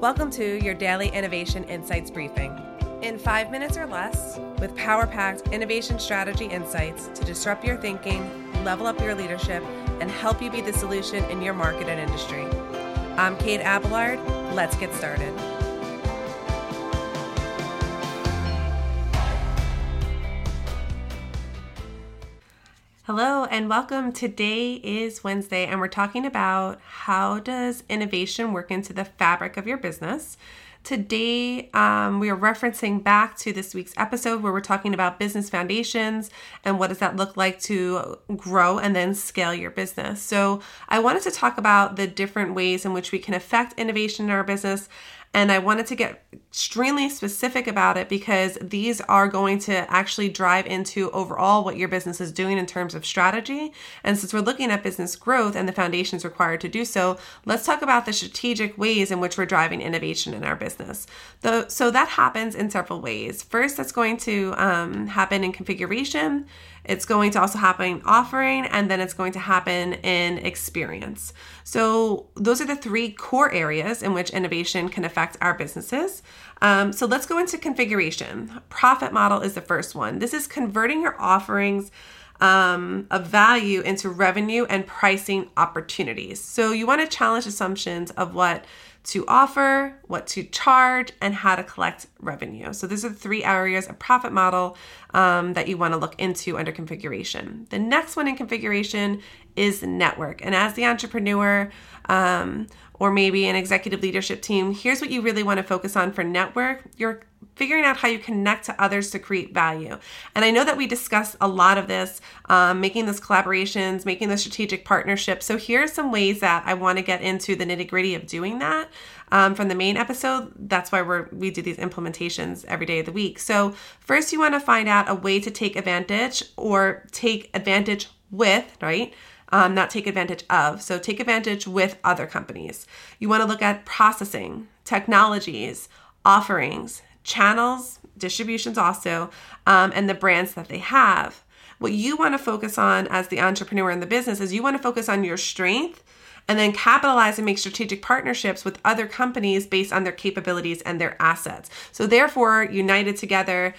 Welcome to your Daily Innovation Insights Briefing. In 5 minutes or less, with power-packed innovation strategy insights to disrupt your thinking, level up your leadership, and help you be the solution in your market and industry. I'm Kate Abelard. Let's get started. Hello and welcome. Today is Wednesday and we're talking about how does innovation work into the fabric of your business. Today we are referencing back to this week's episode where we're talking about business foundations and what does that look like to grow and then scale your business. So I wanted to talk about the different ways in which we can affect innovation in our business. And I wanted to get extremely specific about it because these are going to actually drive into overall what your business is doing in terms of strategy. And since we're looking at business growth and the foundations required to do so, let's talk about the strategic ways in which we're driving innovation in our business. So that happens in several ways. First, that's going to happen in configuration. It's going to also happen in offering, and then it's going to happen in experience. So those are the three core areas in which innovation can affect our businesses. So let's go into configuration. Profit model is the first one. This is converting your offerings of value into revenue and pricing opportunities. So you want to challenge assumptions of what to offer, what to charge, and how to collect revenue. So these are the three areas of profit model that you want to look into under configuration. The next one in configuration is network. And as the entrepreneur or maybe an executive leadership team, here's what you really want to focus on for network. You're figuring out how you connect to others to create value. And I know that we discussed a lot of this, making those collaborations, making those strategic partnerships. So here are some ways that I want to get into the nitty-gritty of doing that from the main episode. That's why we do these implementations every day of the week. So first you want to find out a way to take advantage with, right? Not take advantage of. So take advantage with other companies. You want to look at processing, technologies, offerings, channels, distributions also, and the brands that they have. What you want to focus on as the entrepreneur in the business is you want to focus on your strength and then capitalize and make strategic partnerships with other companies based on their capabilities and their assets. So therefore, united together,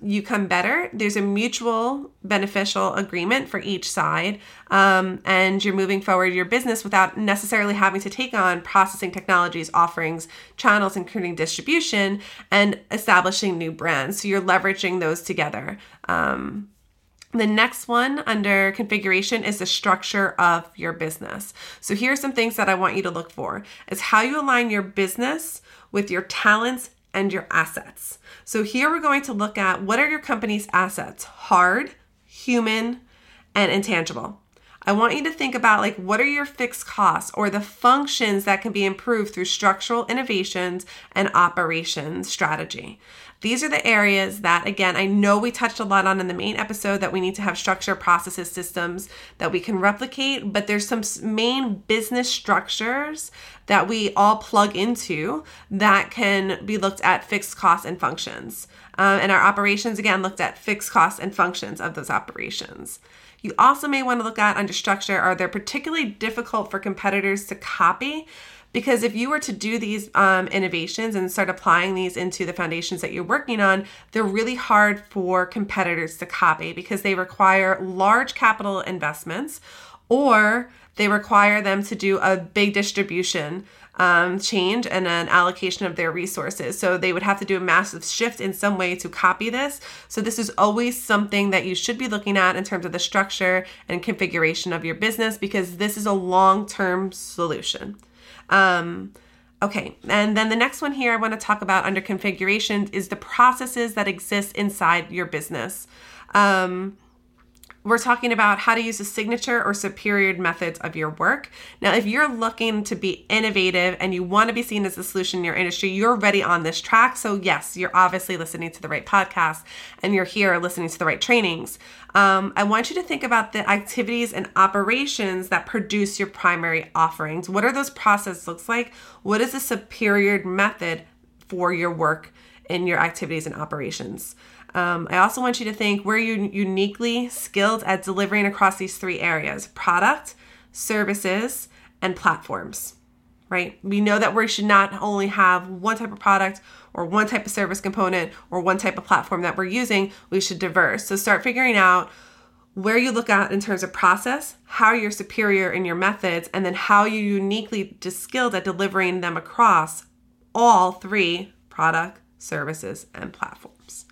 you come better. There's a mutual beneficial agreement for each side, and you're moving forward your business without necessarily having to take on processing technologies, offerings, channels, including distribution, and establishing new brands. So you're leveraging those together. The next one under configuration is the structure of your business. So here are some things that I want you to look for is how you align your business with your talents and your assets. So here we're going to look at what are your company's assets, hard, human, and intangible. I want you to think about like what are your fixed costs or the functions that can be improved through structural innovations and operations strategy. These are the areas that, again, I know we touched a lot on in the main episode that we need to have structure, processes, systems that we can replicate, but there's some main business structures that we all plug into that can be looked at fixed costs and functions. And our operations, again, looked at fixed costs and functions of those operations. You also may want to look at under structure, are they particularly difficult for competitors to copy? Because if you were to do these innovations and start applying these into the foundations that you're working on, they're really hard for competitors to copy because they require large capital investments or they require them to do a big distribution change and an allocation of their resources. So they would have to do a massive shift in some way to copy this. So this is always something that you should be looking at in terms of the structure and configuration of your business because this is a long-term solution. Okay, and then the next one here I want to talk about under configuration is the processes that exist inside your business. We're talking about how to use the signature or superior methods of your work. Now, if you're looking to be innovative and you want to be seen as a solution in your industry, you're already on this track. So yes, you're obviously listening to the right podcast and you're here listening to the right trainings. I want you to think about the activities and operations that produce your primary offerings. What are those processes looks like? What is the superior method for your work in your activities and operations? I also want you to think where you're uniquely skilled at delivering across these three areas, product, services, and platforms. right? We know that we should not only have one type of product or one type of service component or one type of platform that we're using, we should diverse. So start figuring out where you look at in terms of process, how you're superior in your methods, and then how you're uniquely skilled at delivering them across all three: product, services, and platforms.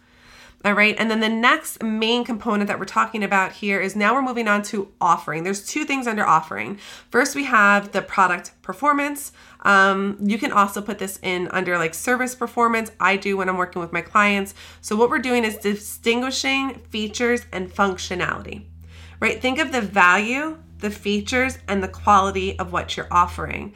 All right. And then the next main component that we're talking about here is now we're moving on to offering. There's two things under offering. First, we have the product performance. You can also put this in under like service performance. I do when I'm working with my clients. So what we're doing is distinguishing features and functionality, right? Think of the value, the features, and the quality of what you're offering.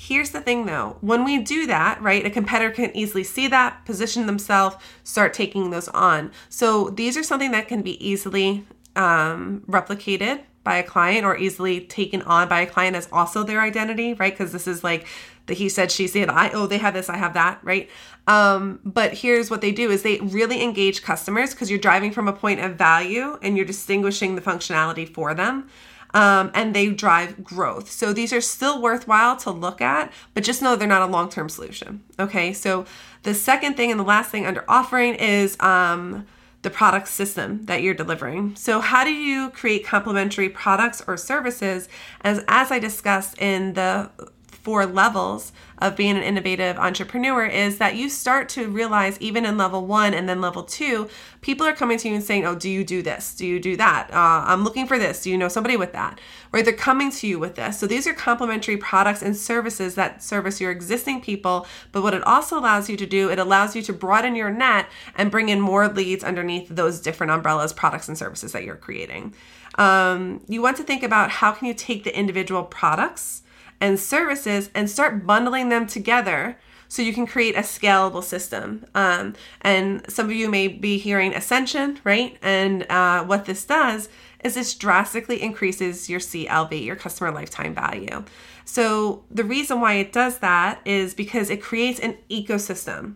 Here's the thing though, when we do that, right, a competitor can easily see that, position themselves, start taking those on. So these are something that can be easily replicated by a client or easily taken on by a client as also their identity, right? Because this is like the he said, she said, they have this, I have that, right? But here's what they do is they really engage customers because you're driving from a point of value and you're distinguishing the functionality for them. And they drive growth. So these are still worthwhile to look at, but just know they're not a long-term solution. Okay. So the second thing and the last thing under offering is the product system that you're delivering. So how do you create complementary products or services? As I discussed in the 4 levels of being an innovative entrepreneur is that you start to realize even in level 1 and then level 2, people are coming to you and saying, oh, do you do this? Do you do that? I'm looking for this. Do you know somebody with that? Right? They're coming to you with this. So these are complementary products and services that service your existing people. But what it also allows you to do, it allows you to broaden your net and bring in more leads underneath those different umbrellas, products, and services that you're creating. You want to think about how can you take the individual products and services and start bundling them together so you can create a scalable system. And some of you may be hearing Ascension, right? And what this does is this drastically increases your CLV, your customer lifetime value. So the reason why it does that is because it creates an ecosystem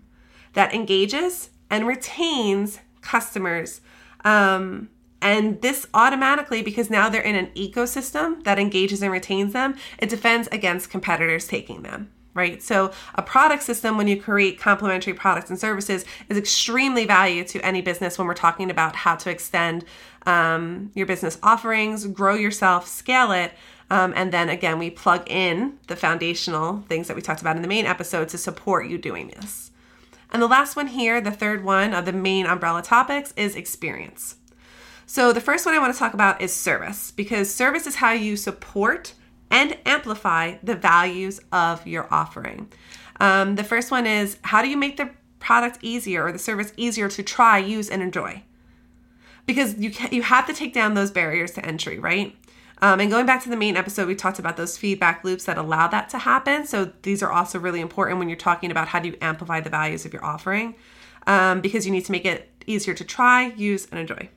that engages and retains customers. And this automatically, because now they're in an ecosystem that engages and retains them, it defends against competitors taking them, right? So a product system, when you create complementary products and services, is extremely valuable to any business when we're talking about how to extend your business offerings, grow yourself, scale it. And then again, we plug in the foundational things that we talked about in the main episode to support you doing this. And the last one here, the third one of the main umbrella topics is experience. So the first one I want to talk about is service, because service is how you support and amplify the values of your offering. The first one is, how do you make the product easier or the service easier to try, use, and enjoy? Because you have to take down those barriers to entry, right? And going back to the main episode, we talked about those feedback loops that allow that to happen. So these are also really important when you're talking about how do you amplify the values of your offering, because you need to make it easier to try, use, and enjoy.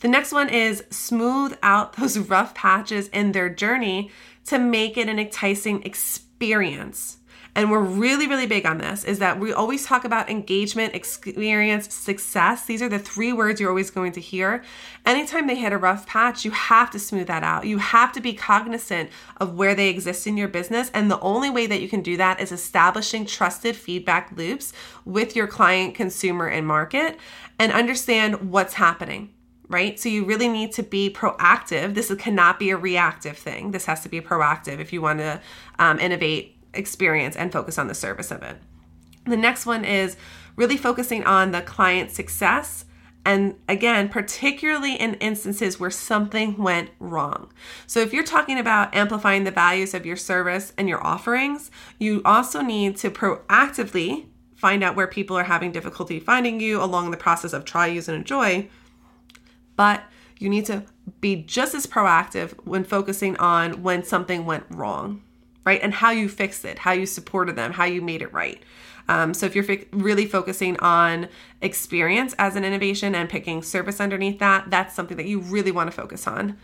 The next one is smooth out those rough patches in their journey to make it an enticing experience. And we're really, really big on this, is that we always talk about engagement, experience, success. These are the 3 words you're always going to hear. Anytime they hit a rough patch, you have to smooth that out. You have to be cognizant of where they exist in your business. And the only way that you can do that is establishing trusted feedback loops with your client, consumer, and market, and understand what's happening. Right? So you really need to be proactive. This cannot be a reactive thing. This has to be proactive if you want to innovate, experience, and focus on the service of it. The next one is really focusing on the client success. And again, particularly in instances where something went wrong. So if you're talking about amplifying the values of your service and your offerings, you also need to proactively find out where people are having difficulty finding you along the process of try, use, and enjoy. But you need to be just as proactive when focusing on when something went wrong, right? And how you fixed it, how you supported them, how you made it right. So if you're really focusing on experience as an innovation and picking service underneath that, that's something that you really want to focus on.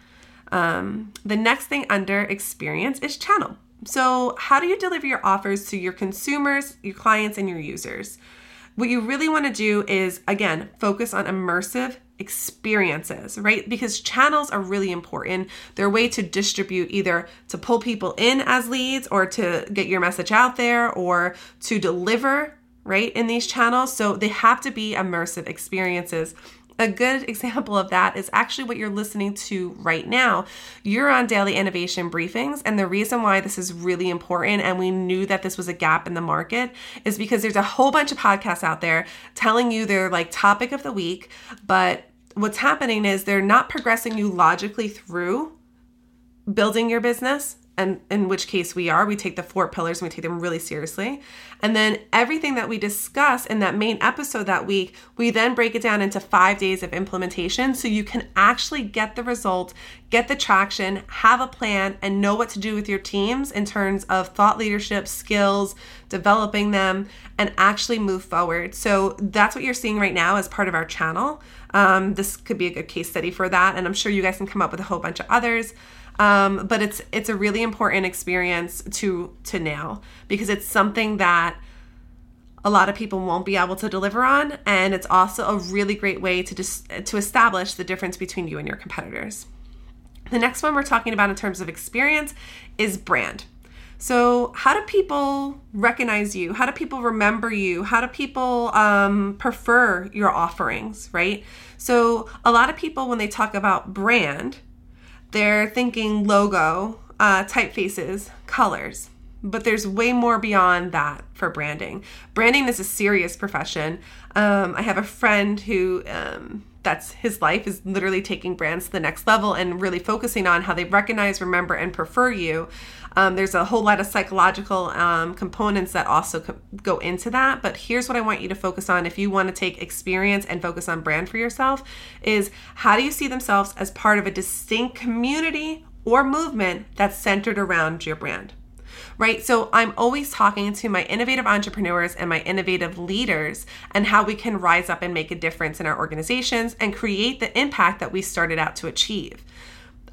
The next thing under experience is channel. So how do you deliver your offers to your consumers, your clients, and your users? What you really want to do is, again, focus on immersive experiences, right? Because channels are really important. They're a way to distribute, either to pull people in as leads or to get your message out there or to deliver, right, in these channels. So they have to be immersive experiences. A good example of that is actually what you're listening to right now. You're on Daily Innovation Briefings, and the reason why this is really important, and we knew that this was a gap in the market, is because there's a whole bunch of podcasts out there telling you their like topic of the week, but what's happening is they're not progressing you logically through building your business. And in which case we take the 4 pillars and we take them really seriously. And then everything that we discuss in that main episode that week, we then break it down into 5 days of implementation so you can actually get the result, get the traction, have a plan, and know what to do with your teams in terms of thought leadership, skills, developing them, and actually move forward. So that's what you're seeing right now as part of our channel. This could be a good case study for that. And I'm sure you guys can come up with a whole bunch of others. But it's a really important experience to nail, because it's something that a lot of people won't be able to deliver on, and it's also a really great way to establish the difference between you and your competitors. The next one we're talking about in terms of experience is brand. So how do people recognize you? How do people remember you? How do people prefer your offerings, right? So a lot of people, when they talk about brand, they're thinking logo, typefaces, colors, but there's way more beyond that for branding. Branding is a serious profession. I have a friend who, that's his life, is literally taking brands to the next level and really focusing on how they recognize, remember, and prefer you. There's a whole lot of psychological components that also go into that. But here's what I want you to focus on if you want to take experience and focus on brand for yourself is, how do you see themselves as part of a distinct community or movement that's centered around your brand? Right? So I'm always talking to my innovative entrepreneurs and my innovative leaders and how we can rise up and make a difference in our organizations and create the impact that we started out to achieve.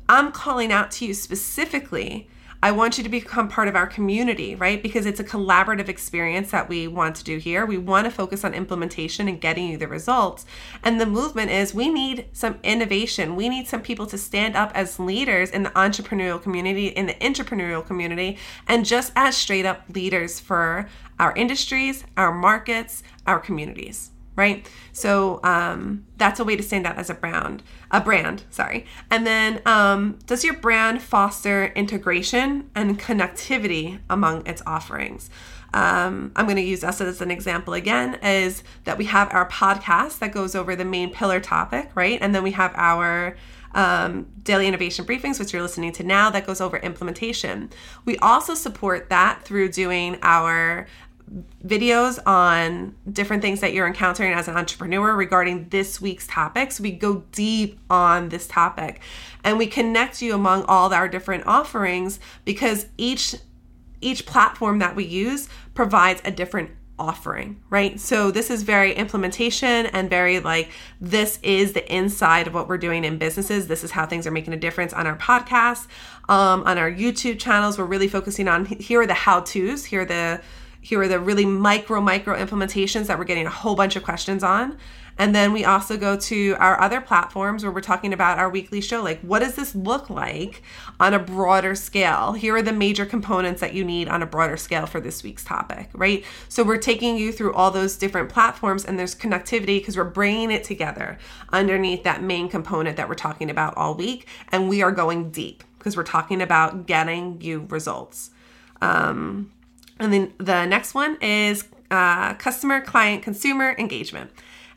I'm calling out to you specifically. I want you to become part of our community, right? Because it's a collaborative experience that we want to do here. We want to focus on implementation and getting you the results. And the movement is, we need some innovation. We need some people to stand up as leaders in the entrepreneurial community, in the intrapreneurial community, and just as straight up leaders for our industries, our markets, our communities, right? So that's a way to stand out as a brand. And then does your brand foster integration and connectivity among its offerings? I'm going to use us as an example again, is that we have our podcast that goes over the main pillar topic, right? And then we have our Daily Innovation Briefings, which you're listening to now, that goes over implementation. We also support that through doing our videos on different things that you're encountering as an entrepreneur regarding this week's topics. We go deep on this topic and we connect you among all our different offerings, because each platform that we use provides a different offering, right? So this is very implementation and very like, this is the inside of what we're doing in businesses. This is how things are making a difference on our podcasts, on our YouTube channels. We're really focusing on, here are the how-tos, here are the really micro implementations that we're getting a whole bunch of questions on. And then we also go to our other platforms where we're talking about our weekly show. Like, what does this look like on a broader scale? Here are the major components that you need on a broader scale for this week's topic, right? So we're taking you through all those different platforms, and there's connectivity because we're bringing it together underneath that main component that we're talking about all week. And we are going deep because we're talking about getting you results. And then the next one is customer, client, consumer engagement.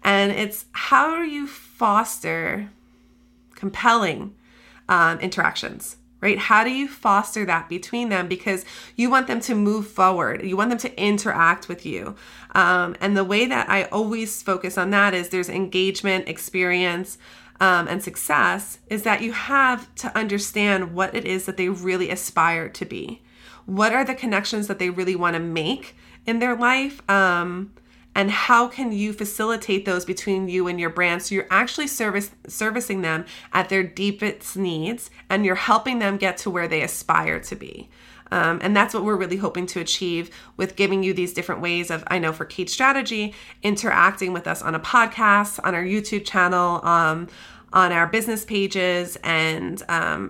And it's, how do you foster compelling interactions, right? How do you foster that between them? Because you want them to move forward. You want them to interact with you. And the way that I always focus on that is, there's engagement, experience, and success, is that you have to understand what it is that they really aspire to be. What are the connections that they really want to make in their life? and how can you facilitate those between you and your brand so you're actually servicing them at their deepest needs and you're helping them get to where they aspire to be. And that's what we're really hoping to achieve with giving you these different ways of, I know for Kate Strategy, interacting with us on a podcast, on our YouTube channel, on our business pages, and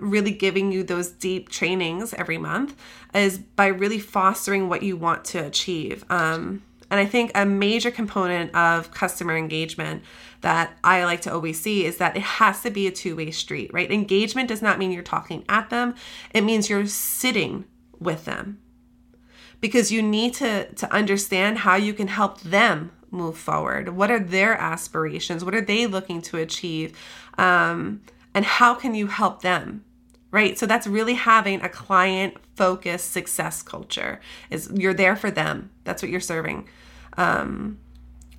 really giving you those deep trainings every month is by really fostering what you want to achieve. And I think a major component of customer engagement that I like to always see is that it has to be a two-way street, right? Engagement does not mean you're talking at them. It means you're sitting with them, because you need to understand how you can help them move forward. What are their aspirations? What are they looking to achieve? And how can you help them? Right? So that's really having a client-focused success culture, is you're there for them. That's what you're serving. And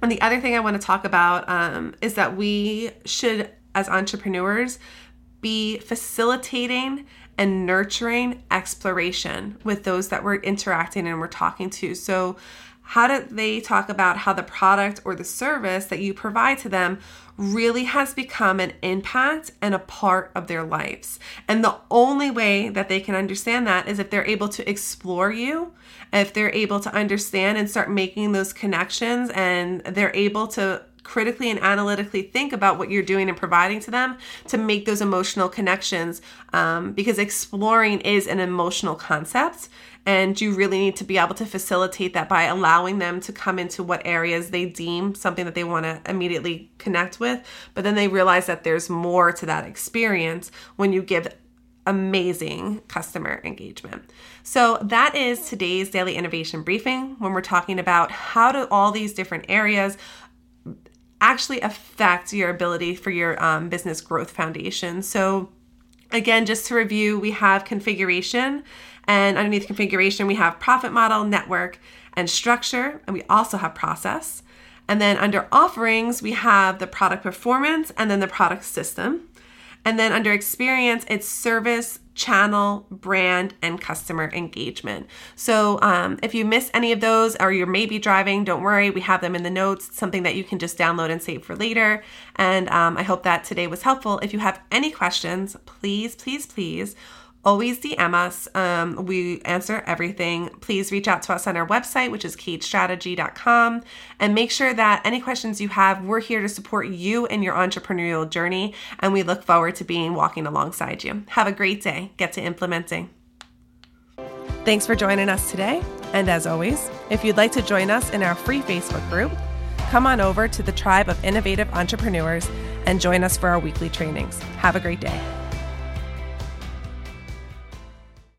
the other thing I want to talk about is that we should, as entrepreneurs, be facilitating and nurturing exploration with those that we're interacting and we're talking to. So how do they talk about how the product or the service that you provide to them really has become an impact and a part of their lives? And the only way that they can understand that is if they're able to explore you, if they're able to understand and start making those connections, and they're able to critically and analytically think about what you're doing and providing to them to make those emotional connections, because exploring is an emotional concept. And you really need to be able to facilitate that by allowing them to come into what areas they deem something that they want to immediately connect with. But then they realize that there's more to that experience when you give amazing customer engagement. So that is today's Daily Innovation Briefing, when we're talking about how do all these different areas actually affect your ability for your business growth foundation. So again, just to review, we have configuration, and underneath configuration, we have profit model, network, and structure, and we also have process. And then under offerings, we have the product performance and then the product system. And then under experience, it's service, channel, brand, and customer engagement. So if you miss any of those, or you're maybe driving, don't worry, we have them in the notes, something that you can just download and save for later. And I hope that today was helpful. If you have any questions, please, always DM us. We answer everything. Please reach out to us on our website, which is katestrategy.com. And make sure that any questions you have, we're here to support you in your entrepreneurial journey. And we look forward to walking alongside you. Have a great day. Get to implementing. Thanks for joining us today. And as always, if you'd like to join us in our free Facebook group, come on over to the Tribe of Innovative Entrepreneurs and join us for our weekly trainings. Have a great day.